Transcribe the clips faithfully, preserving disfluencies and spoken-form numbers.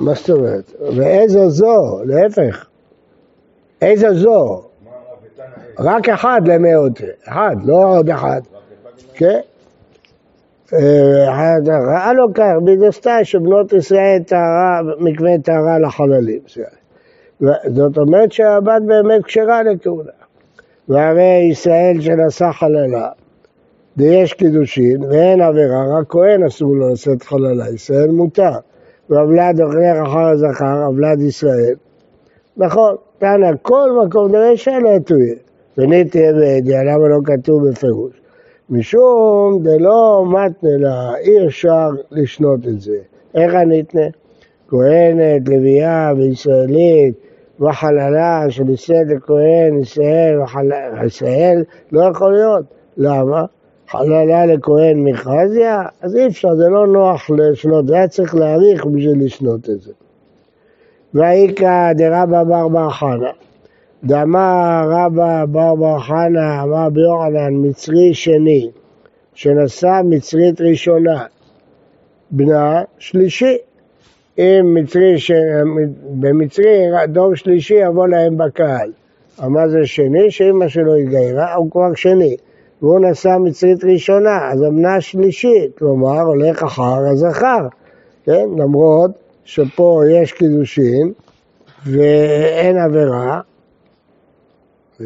מה זאת אומרת? ועזר זו, להפך. עזר זו. רק אחד למאות. אחד, לא עוד אחד. כן? ראה לו כך, בדוסתה שבנות ישראל תארה, מקווה תארה לחללים. זאת אומרת שהבת באמת כשרה לכהונה. והרי ישראל שנשא חללה, ויש קידושין, ואין עבירה, רק כהן אסור לו לשאת חללה, ישראל מותר. ואבלד הולך אחר הזכר, אבלד ישראל. נכון, תנא, כל מקום דרש שלא תהיה. בני תהיה בעדיה, למה לא כתוב בפירוש? משום דלא מתנה לה, אי אפשר לשנות את זה. איך הניתנה? כהנת, לוויה וישראלית וחללה של ישראל לכהן, ישראל וחלל, לא יכול להיות. למה? חללה לכהן מכרזיה? אז אי אפשר, זה לא נוח לשנות, זה היה צריך להאריך בשביל לשנות את זה. והאיכא דרבא בר בר חנה. דאמר רבא בר בר חנה, אמר רבי יוחנן, מצרי שני, שנשא מצרית ראשונה, בנה שלישי. אם מצרי, ש... במצרי דור שלישי יבוא להם בקהל. אמר זה שני, שאמא שלו התגיירה, הוא כבר שני. והוא נשא מצרית ראשונה, אז המנה שלישית, כלומר הולך אחר הזכר. כן? למרות שפה יש קידושין ואין עבירה, ו...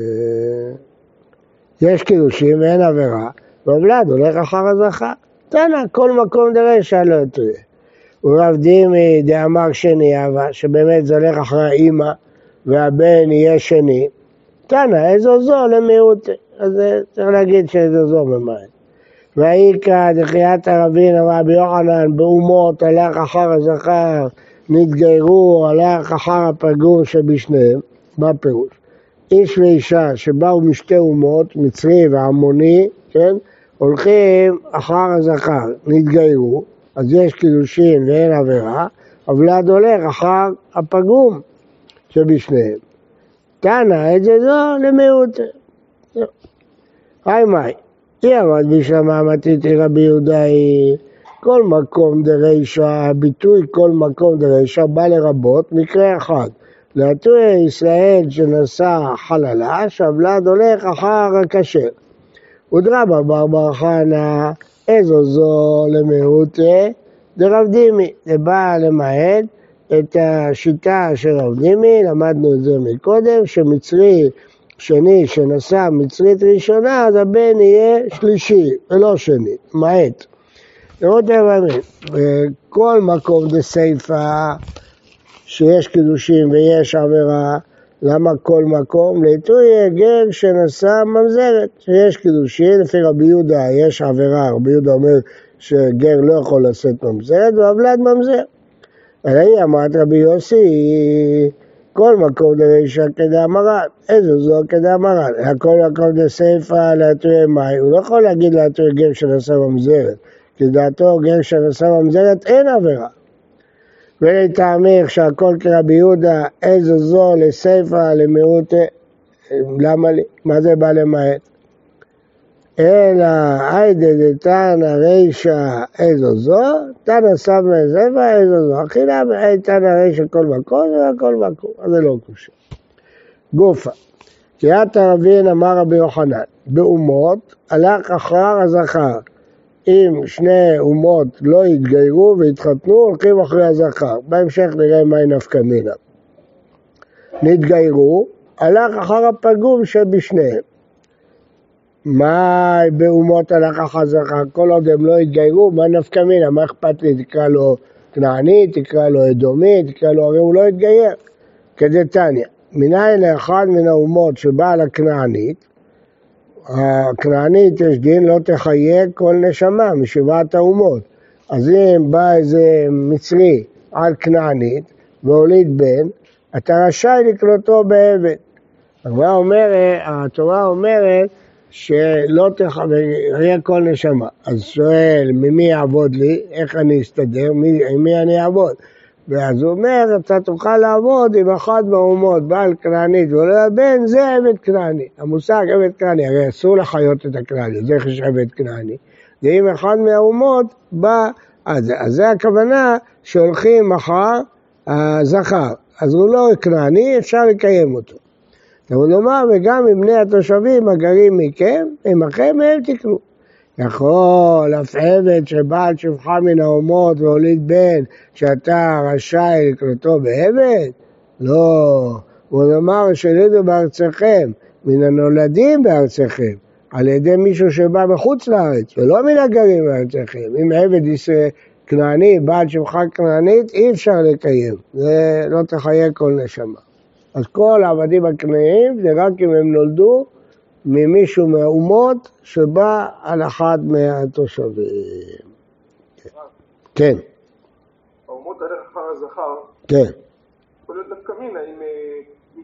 יש קידושין ואין עבירה, והבלד הולך אחר הזכר. תנא, כל מקום דרש שלא תהיה. ורבדים דאמר שני אבא, שבאמת זה הולך אחרי האמא, והבן יהיה שני. תנא, איזו זו למיעוט, אז צריך להגיד שאיזו זו ממהן. והאיכא דחיית הרבין, אמר רבי יוחנן, באומות הלך אחר הזכר, נתגיירו, הלך אחר הפגור שבשניהם, בפירוש. איש ואישה שבאו משתי אומות, מצרי ועמוני, כן, הולכים אחר הזכר, נתגיירו, אז יש קידושין ואין עבירה, אבלד הולך אחר הפגום שבשניהם. תנא, את זה זו למיעוט. היי מאי, היא עמד בשלמה מתיתי רבי יהודה, כל מקום דרישה, הביטוי כל מקום דרישה בא לרבות מקרה אחד. להטוי ישראל שנשא חללה, שאבלד הולך אחר הכשר. ודרבא בר בר חנה, איזו זו למיעוטה דרב דימי, זה בא למעט את השיטה של רב דימי, למדנו את זה מקודם, שמצרי שני שנשא מצרית ראשונה, אז הבן יהיה שלישי, ולא שני, מעט. לראות האמין, כל מקום דסייפה שיש קידושים ויש עבירה, למה כל מקום? לעיתוי גר שנשא ממזרת, שיש קידושין, לפי רבי יהודה יש עבירה, רבי יהודה אומר שגר לא יכול לשאת ממזרת, והבלד ממזר. אלא היא אמרת רבי יוסי, כל מקום דרישה כדאמרן, איזו זו כדאמרן, כל מקום דסייפה לעיתוי מאי, הוא לא יכול להגיד לעיתוי גר שנשא ממזרת, כי דעתו גר שנשא ממזרת אין עבירה. ולהתאמר שהכל כרבי יהודה, איזו זו לסייפה, למיעוט, למה לי? מה זה בא למעט? אלא, היידה דתן הרישה, איזו זו, תנא סמא סייפה, איזו זו, הכי למה, הייתן הרישה כל מקום, זה כל מקום, אז זה לא קושר. גופה, קריאת הרבין אמר רבי יוחנן, באומות הלך אחר הזכר. אם שני אומות לא יתגיירו והתחתנו, הולכים אחרי הזכר. בהמשך נראה מהי נפקא מינה. נתגיירו, הלך אחר הפגום שבשניהם. מה באומות הלך אחר הזכר? כל עוד הם לא יתגיירו, מה נפקא מינה? מה אכפת לי? תקרא לו כנעני, תקרא לו אדומי, תקרא לו, הרי הוא לא יתגייר. כדתניא, מניין לאחד מן האומות שבאה לכנענית, הכנענית יש דין לא תחיה כל נשמה משבעת האומות. אז אם בא איזה מצרי על כנענית והוליד בן, אתה רשאי לקלוטו בעבד. התורה אומרת, התורה אומרת שלא תחיה כל נשמה. אז שואל, ממי יעבוד לי? איך אני אסתדר? מי, מי אני אעבוד? ואז הוא אומר, אתה תוכל לעבוד עם אחד מהאומות, בעל כנענית, ואולי הבן, זה עבד כנעני. המושג עבד כנעני, הרי אסור לחיות את הכנעני, זה חשב עבד כנעני. ואם אחד מהאומות בא אז, אז זה הכוונה שהולכים אחר הזכר, אז הוא לא כנעני, אפשר לקיים אותו. אבל נאמר, וגם מבני התושבים הגרים מכם, עמכם מהם תקנו. יכול, אף עבד שבעל שפחה מן האומות והוליד בן, שאתה רשאי לקנותו בעבד? לא. הוא נאמר, שלידו בארצכם, מן הנולדים בארצכם, על ידי מישהו שבא מחוץ לארץ, ולא מן הגרים בארצכם. אם עבד ישראל כנעני, בעל שפחה כנענית, אי אפשר לקיים. זה לא תחיה כל נשמה. אז כל העבדים הכנעניים זה רק אם הם נולדו ממישהו מהאומות שבא על אחד מהתושבים. כן. האומות הלך אחר הזכר. כן. יכול להיות דווקא מינה עם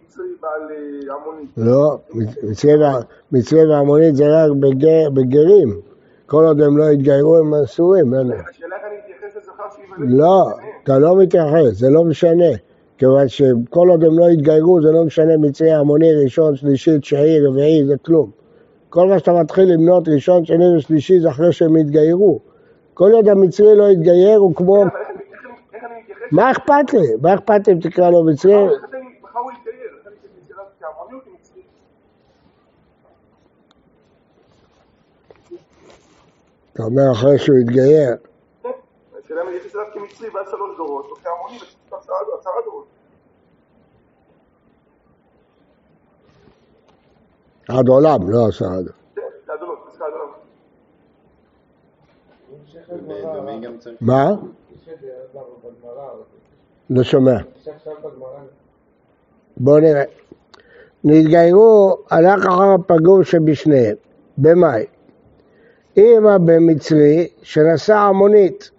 מצרי בעל המונית. לא, מצרי והמונית זה רק בגרים. כל עוד הם לא התגיירו הם אסורים. השאלה איך אני מתייחס לזכר שהיא... לא, אתה לא מתייחס, זה לא משנה. כיוון שכל עוד הם לא יתגיירו, זה לא משנה מצרי, המוני, ראשון, שלישי, תשעי, רביעי, זה כלום. כל מה שאתה מתחיל למנות ראשון, שני ושלישי, זה אחרי שהם יתגיירו. כל עוד המצרי לא יתגייר, הוא כמו... מה אכפת לי? מה אכפת אם תקרא לו מצרי? איך אתה מחר הוא יתגייר? איך אני תגייר כעמוני או כמצרי? אתה אומר אחרי שהוא יתגייר. השאלה אם אני יחס אליו כמצרי, בעד שלוש דורות, או כעמוני, עשרה דורות. עד עולם, לא עשרה דורות. כן, עד עולם, עשרה דורות. מה? לא שומע. בואו נראה. נתגיירו הלך אחר הפגור שבשניהם, במאי. אמא במצרי שנסע המונית.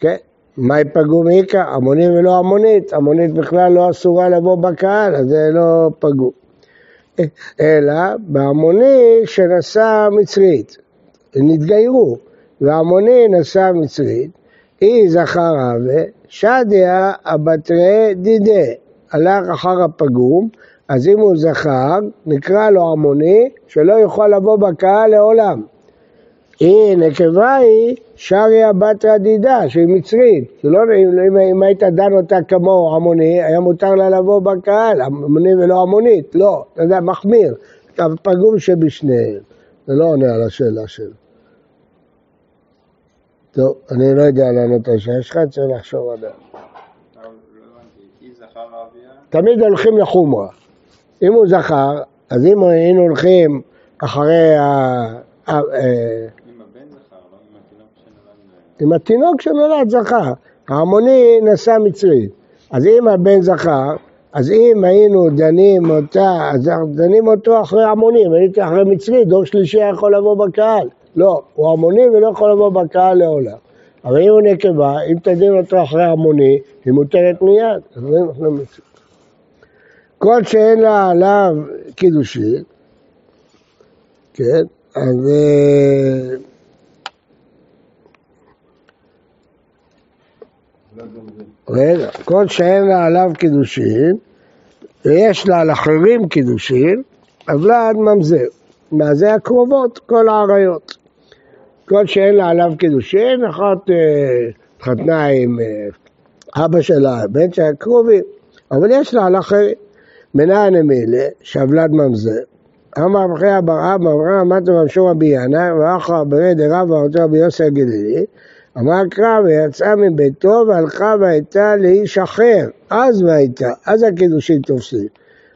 כן? מה יפגעו מעיקה? המונים ולא המונית, המונית בכלל לא אסורה לבוא בקהל, אז זה לא פגעו. אלא בהמוני שנסע מצרית, נתגיירו, והמוני נסע מצרית, היא זכרה ושדיה הבטרי דידה, הלך אחר הפגום, אז אם הוא זכר, נקרא לו המוני, שלא יוכל לבוא בקהל לעולם. היא נקבה היא שריה בת רדידה, שהיא מצרית, שלא, אם, אם היית דן אותה כמו המוני, היה מותר לה לבוא בקהל, המוני ולא המונית, לא, אתה יודע, מחמיר, הפגום שבשניהם, זה לא עונה על השאלה שלו. טוב, אני לא יודע לענות על השאלה, יש לך צריך לחשוב עדיין. תמיד הולכים לחומרה, אם הוא זכר, אז אם היינו הולכים אחרי ה... עם התינוק שנולד זכר, ההמוני נסע מצרית, אז אם הבן זכר, אז אם היינו דנים אותה, אז דנים אותו אחרי המונים, אחרי מצרית, דור שלישי יכול לבוא בקהל, לא, הוא המוני ולא יכול לבוא בקהל לעולם, אבל אם הוא נקבה, אם תדין אותו אחרי המוני, היא מותרת מיד, אז לא יכולים מצרית. כל שאין לה עליו קידושית, כן, אז... רגע, כל שאין לה עליו קידושין, ויש לה על אחרים קידושין, אז לה עד ממזר, מאז הקרובות כל העריות. כל שאין לה עליו קידושין, אחת התחתנה עם אבא שלה, בן שלה קרובים, אבל יש לה על אחרים. מנען המילה, שהבלד ממזר, אמר אחרי הברעה, אמרה אמת ובמשור רבי יענה, ואחר ברד הרב ואותו רבי יוסי הגלילי, אמר קרא ויצאה מביתו והלכה והייתה לאיש אחר, אז והייתה, אז הקידושין תופסים,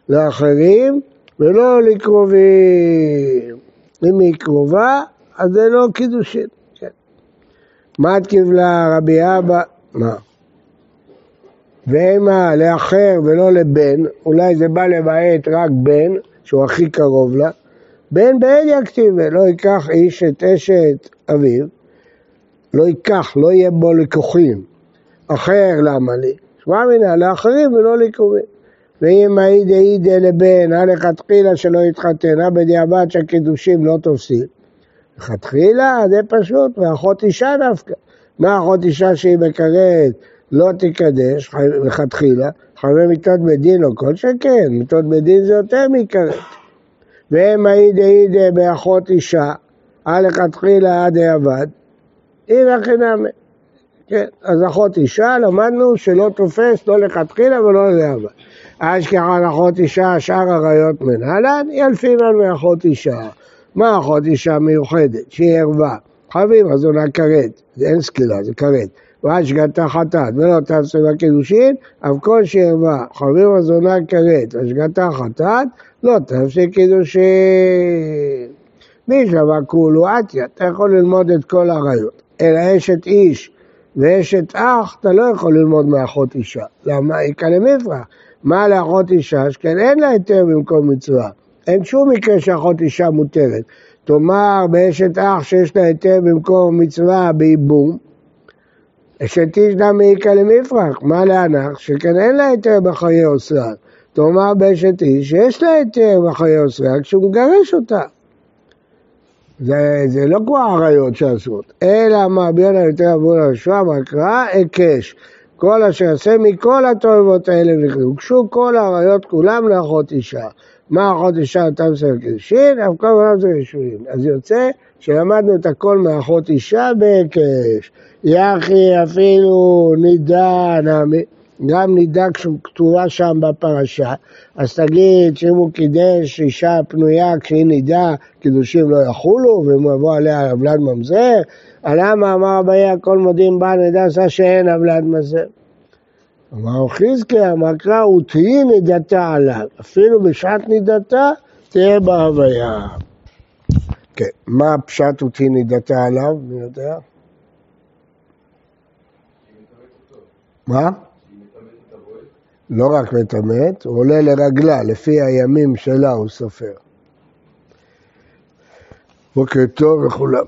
לאחרים ולא לקרובים, אם היא קרובה אז זה לא קידושין. כן. מה תקבלה רבי אבא, מה? ואימא לאחר ולא לבן, אולי זה בא לבית רק בן, שהוא הכי קרוב לה, בן בן יכתיב, לא ייקח איש את אשת אביו, לא ייקח, לא יהיה בו לקוחים, אחר למה לי, שמה מינה, לאחרים ולא לקוחים, ואם העידה עידה לבן, הלכתחילה שלא יתחתנה, בדיעבד שהקידושים לא תופסים, לכתחילה זה פשוט, ואחות אישה דווקא, מה אחות אישה שהיא מקראת, לא תקדש, לכתחילה, חייבי מיתות בדין או כל שכן, מיתות בדין זה יותר מקראת, ואם העידה עידה באחות אישה, הלכתחילה עד העבד, הנה חינמי. כן, אז אחות אישה, למדנו שלא תופס, לא לכתחילה ולא ללאבה. אשכחה לאחות אישה, שאר הרעיות מנהלן, ילפינן מאחות אישה. מה אחות אישה מיוחדת? שהיא ערווה. חביב, אז עונה כרת, זה אין סקילה, זה כרת. ואשגתה חטאת, ולא תעשה בקידושין, אף כל שהיא ערווה. חביב, אז עונה כרת, ואשגתה חטאת, לא תעשה קידושין. משלבה קולואטיה, אתה יכול ללמוד את כל הרעיות. אלא אשת איש ואשת אח, אתה לא יכול ללמוד מאחות אישה. למה? היא כלמיפרה. מה לאחות אישה? שכן אין לה היתר במקום מצווה. אין שום מקרה שאחות אישה מותרת. תאמר באשת אח שיש לה היתר במקום מצווה בייבום, אשת איש דמי היא כלמיפרה. מה לאנך? שכן אין לה היתר בחיי עושה. תאמר באשת איש שיש לה היתר בחיי עושה, כשהוא מגרש אותה. זה, זה לא כבר עריות שעשות, אלא מה בין היותר עבור הרשוע, מקרא, הקש. כל אשר עשה מכל התועבות האלה נכנסו. הוגשו כל העריות כולם לאחות אישה. מה אחות אישה אותם סבל קדושין? אף כל עולם זה רשועים. אז יוצא שלמדנו את הכל מאחות אישה בהקש. יחי אפילו נידה נעמי. גם נידה כשהוא כתובה שם בפרשה, אז תגיד שאם הוא קידש אישה פנויה כשהיא נידה, קידושים לא יחולו, ואם הוא יבוא עליה אבלד ממזר, למה אמר הבעיה, הכל מודים בה נידה, עשה שאין אבלד ממזר. אמרו חזקיה, המקרא, הוא תהיה נידתה עליו, אפילו בשעת נידתה, תהיה בהוויה. כן, מה הפשט הוא תהיה נידתה עליו, אני יודע? מה? לא רק מתמת, הוא עולה לרגלה, לפי הימים שלה הוא סופר. בוקר טוב לכולם.